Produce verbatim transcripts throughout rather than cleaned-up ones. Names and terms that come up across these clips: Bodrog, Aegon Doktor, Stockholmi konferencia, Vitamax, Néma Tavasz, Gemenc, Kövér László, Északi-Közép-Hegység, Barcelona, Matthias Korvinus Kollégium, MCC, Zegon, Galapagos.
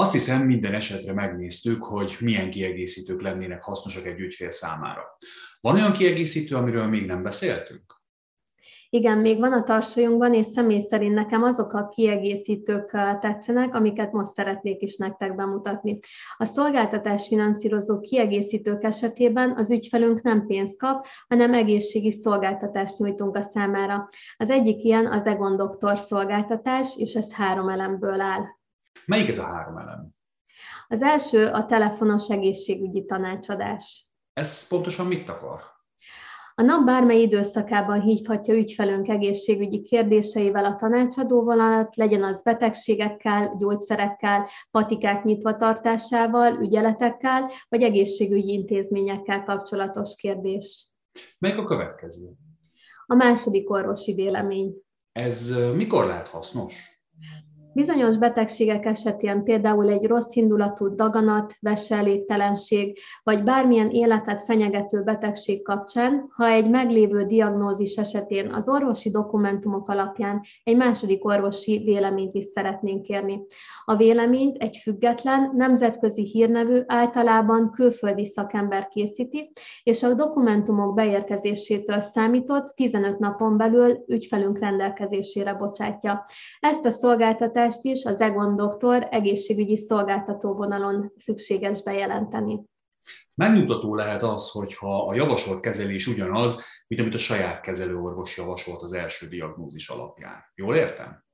Azt hiszem, minden esetre megnéztük, hogy milyen kiegészítők lennének hasznosak egy ügyfél számára. Van olyan kiegészítő, amiről még nem beszéltünk? Igen, még van a tarsolyunkban, és személy szerint nekem azok a kiegészítők tetszenek, amiket most szeretnék is nektek bemutatni. A szolgáltatás finanszírozó kiegészítők esetében az ügyfelünk nem pénzt kap, hanem egészségi szolgáltatást nyújtunk a számára. Az egyik ilyen az Aegon Doktor szolgáltatás, és ez három elemből áll. Melyik ez a három elem? Az első a telefonos egészségügyi tanácsadás. Ez pontosan mit akar? A nap bármely időszakában hívhatja ügyfelünk egészségügyi kérdéseivel a tanácsadóval alatt, legyen az betegségekkel, gyógyszerekkel, patikák nyitvatartásával, ügyeletekkel, vagy egészségügyi intézményekkel kapcsolatos kérdés. Melyik a következő? A második orvosi vélemény. Ez mikor lehet hasznos? Bizonyos betegségek esetén, például egy rossz indulatú daganat, veselégtelenség, vagy bármilyen életet fenyegető betegség kapcsán, ha egy meglévő diagnózis esetén az orvosi dokumentumok alapján egy második orvosi véleményt is szeretnénk kérni. A véleményt egy független, nemzetközi hírnevű, általában külföldi szakember készíti, és a dokumentumok beérkezésétől számított tizenöt napon belül ügyfelünk rendelkezésére bocsátja. Ezt a szolgáltatást is az Aegon Doktor egészségügyi szolgáltató vonalon szükséges bejelenteni. Megnyugtató lehet az, hogyha a javasolt kezelés ugyanaz, mint amit a saját kezelőorvos javasolt az első diagnózis alapján. Jól értem?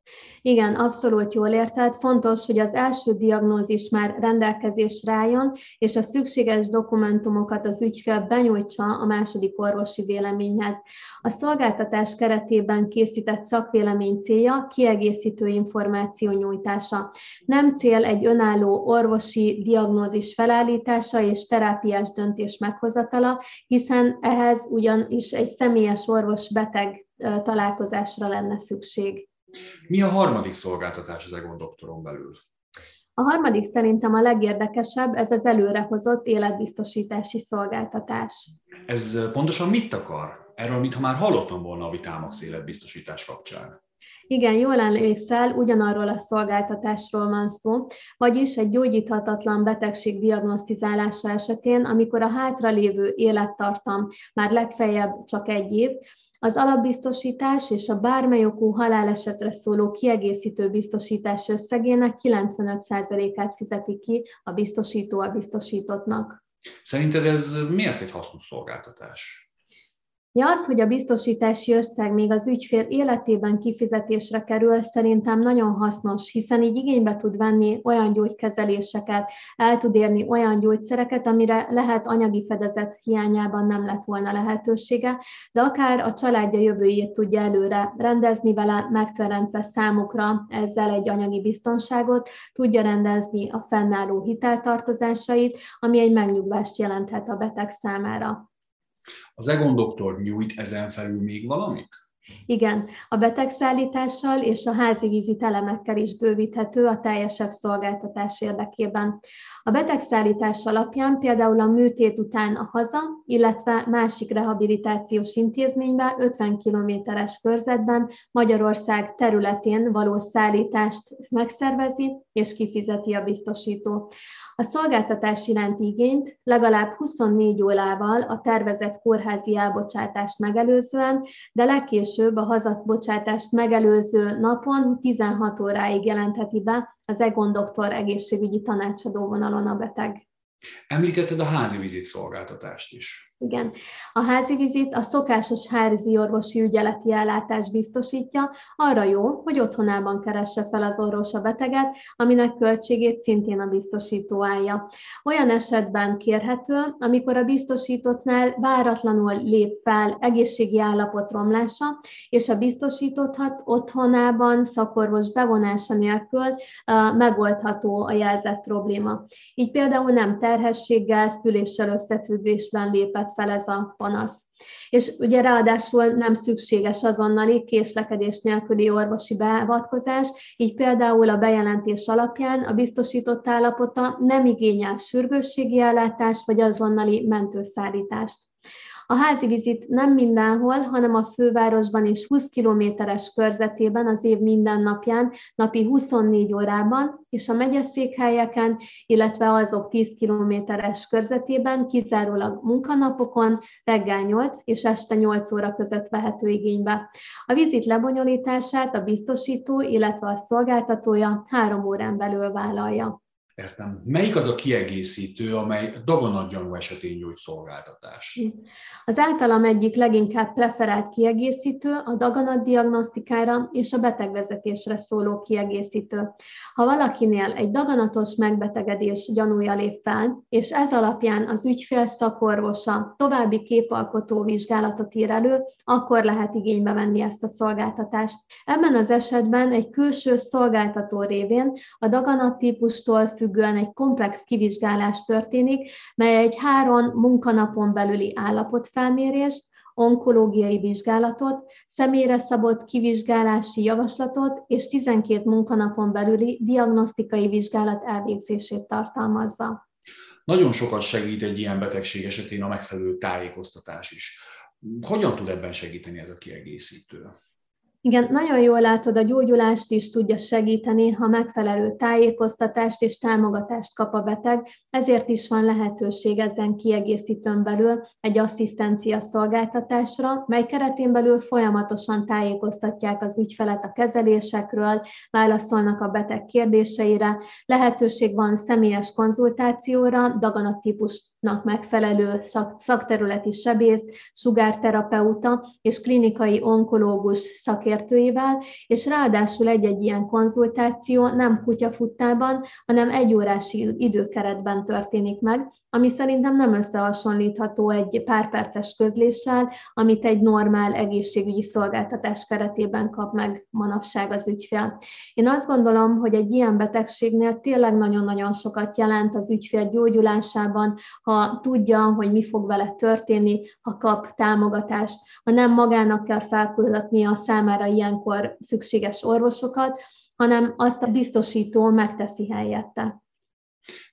Igen, abszolút jól érted. Fontos, hogy az első diagnózis már rendelkezésre álljon, és a szükséges dokumentumokat az ügyfél benyújtsa a második orvosi véleményhez. A szolgáltatás keretében készített szakvélemény célja kiegészítő információ nyújtása. Nem cél egy önálló orvosi diagnózis felállítása és terápiás döntés meghozatala, hiszen ehhez ugyanis egy személyes orvos-beteg találkozásra lenne szükség. Mi a harmadik szolgáltatás az Aegon Doktoron belül? A harmadik szerintem a legérdekesebb, ez az előrehozott életbiztosítási szolgáltatás. Ez pontosan mit akar? Erről mintha már hallottam volna a Vitamax életbiztosítás kapcsán. Igen, jól emlékszel, ugyanarról a szolgáltatásról van szó, vagyis egy gyógyíthatatlan betegség diagnosztizálása esetén, amikor a hátralévő élettartam már legfeljebb csak egy év, az alapbiztosítás és a bármely okú halálesetre szóló kiegészítő biztosítás összegének kilencvenöt százalékát fizeti ki a biztosító a biztosítottnak. Szerinted ez miért egy hasznos szolgáltatás? Ja, az, hogy a biztosítási összeg még az ügyfél életében kifizetésre kerül, szerintem nagyon hasznos, hiszen így igénybe tud venni olyan gyógykezeléseket, el tud érni olyan gyógyszereket, amire lehet anyagi fedezet hiányában nem lett volna lehetősége, de akár a családja jövőjét tudja előre rendezni vele, megteremtve számukra ezzel egy anyagi biztonságot, tudja rendezni a fennálló hiteltartozásait, ami egy megnyugvást jelenthet a beteg számára. Az Aegon Doktor nyújt ezen felül még valamit? Igen, a betegszállítással és a házi vízi telemekkel is bővíthető a teljesebb szolgáltatás érdekében. A betegszállítás alapján például a műtét után a haza, illetve másik rehabilitációs intézménybe ötven kilométeres körzetben Magyarország területén való szállítást megszervezi és kifizeti a biztosító. A szolgáltatás iránti igényt legalább huszonnégy órával a tervezett kórházi elbocsátást megelőzően, de legkésőbb a hazabocsátást megelőző napon tizenhat óráig jelentheti be az Aegon Doktor egészségügyi tanácsadó vonalon a beteg. Említetted a házi vizit szolgáltatást is. Igen. A házi vizit a szokásos házi orvosi ügyeleti ellátás biztosítja, arra jó, hogy otthonában keresse fel az orvos a beteget, aminek költségét szintén a biztosító állja. Olyan esetben kérhető, amikor a biztosítottnál váratlanul lép fel egészségi állapot romlása, és a biztosítottat otthonában szakorvos bevonása nélkül uh, megoldható a jelzett probléma. Így például nem terhességgel, szüléssel összefüggésben lépett fel ez a panasz. És ugye ráadásul nem szükséges azonnali késlekedés nélküli orvosi beavatkozás, így például a bejelentés alapján a biztosított állapota nem igényel sürgősségi ellátást vagy azonnali mentőszállítást. A házi vizit nem mindenhol, hanem a fővárosban és húsz kilométeres körzetében az év minden napján, napi huszonnégy órában, és a megyeszékhelyeken, illetve azok tíz kilométeres körzetében kizárólag munkanapokon reggel nyolc és este nyolc óra között vehető igénybe. A vizit lebonyolítását a biztosító, illetve a szolgáltatója három órán belül vállalja. Értem. Melyik az a kiegészítő, amely daganatgyanú esetén nyújt szolgáltatást? Az általam egyik leginkább preferált kiegészítő a daganatdiagnosztikára és a betegvezetésre szóló kiegészítő. Ha valakinél egy daganatos megbetegedés gyanúja lép fel, és ez alapján az ügyfél szakorvosa további képalkotó vizsgálatot ír elő, akkor lehet igénybe venni ezt a szolgáltatást. Ebben az esetben egy külső szolgáltató révén a daganattípustól függ függően egy komplex kivizsgálás történik, mely egy három munkanapon belüli állapotfelmérést, onkológiai vizsgálatot, személyre szabott kivizsgálási javaslatot és tizenkét munkanapon belüli diagnosztikai vizsgálat elvégzését tartalmazza. Nagyon sokat segít egy ilyen betegség esetén a megfelelő tájékoztatás is. Hogyan tud ebben segíteni ez a kiegészítő? Igen, nagyon jól látod, a gyógyulást is tudja segíteni, ha megfelelő tájékoztatást és támogatást kap a beteg, ezért is van lehetőség ezen kiegészítőn belül egy asszisztencia szolgáltatásra, mely keretén belül folyamatosan tájékoztatják az ügyfelet a kezelésekről, válaszolnak a beteg kérdéseire, lehetőség van személyes konzultációra, daganattípusnak megfelelő szakterületi sebész, sugárterapeuta és klinikai onkológus szakértőjével, és ráadásul egy-egy ilyen konzultáció nem kutyafuttában, hanem egy órás időkeretben történik meg, ami szerintem nem összehasonlítható egy pár perces közléssel, amit egy normál egészségügyi szolgáltatás keretében kap meg manapság az ügyfél. Én azt gondolom, hogy egy ilyen betegségnél tényleg nagyon-nagyon sokat jelent az ügyfél gyógyulásában, ha tudja, hogy mi fog vele történni, ha kap támogatást, ha nem magának kell felkutatnia a számára ilyenkor szükséges orvosokat, hanem azt a biztosító megteszi helyette.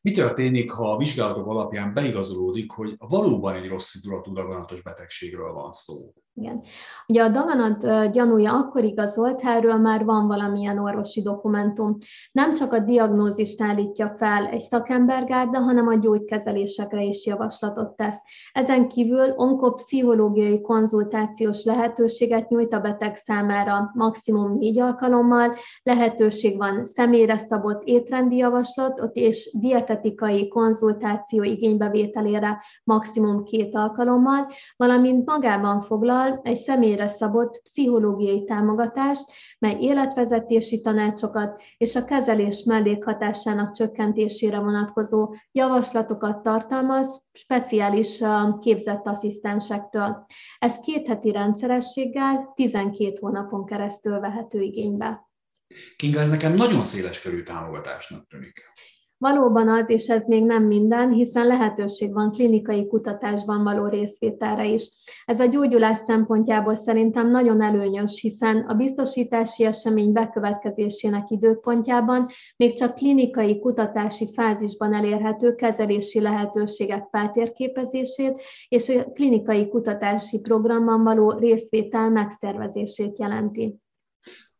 Mi történik, ha a vizsgálatok alapján beigazolódik, hogy valóban egy rossz indulatú daganatos betegségről van szó? Igen. Ugye a daganat gyanúja akkor igazolt, ha erről már van valamilyen orvosi dokumentum. Nem csak a diagnózist állítja fel egy szakembergárda, hanem a gyógykezelésekre is javaslatot tesz. Ezen kívül onkopszichológiai konzultációs lehetőséget nyújt a beteg számára maximum négy alkalommal, lehetőség van személyre szabott étrendi javaslatot és dietetikai konzultáció igénybevételére maximum két alkalommal, valamint magában foglal egy személyre szabott pszichológiai támogatást, mely életvezetési tanácsokat és a kezelés mellékhatásának csökkentésére vonatkozó javaslatokat tartalmaz speciális képzett asszisztensektől. Ez két heti rendszerességgel tizenkét hónapon keresztül vehető igénybe. Kinga, ez nekem nagyon széleskörű támogatásnak tűnik. Valóban az, és ez még nem minden, hiszen lehetőség van klinikai kutatásban való részvételre is. Ez a gyógyulás szempontjából szerintem nagyon előnyös, hiszen a biztosítási esemény bekövetkezésének időpontjában még csak klinikai kutatási fázisban elérhető kezelési lehetőségek feltérképezését és a klinikai kutatási programban való részvétel megszervezését jelenti.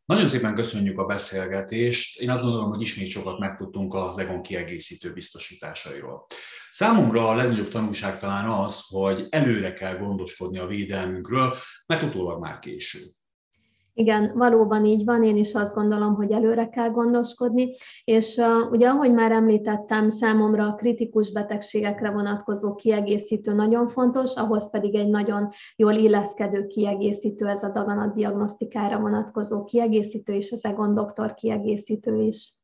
Nagyon szépen köszönjük a beszélgetést. Én azt gondolom, hogy ismét sokat megtudtunk az Zegon kiegészítő biztosításairól. Számomra a legnagyobb tanulság talán az, hogy előre kell gondoskodni a védelmünkről, mert utólag már késő. Igen, valóban így van, én is azt gondolom, hogy előre kell gondoskodni, és uh, ugye ahogy már említettem, számomra a kritikus betegségekre vonatkozó kiegészítő nagyon fontos, ahhoz pedig egy nagyon jól illeszkedő kiegészítő, ez a daganatdiagnosztikára vonatkozó kiegészítő és az Aegon Doktor kiegészítő is.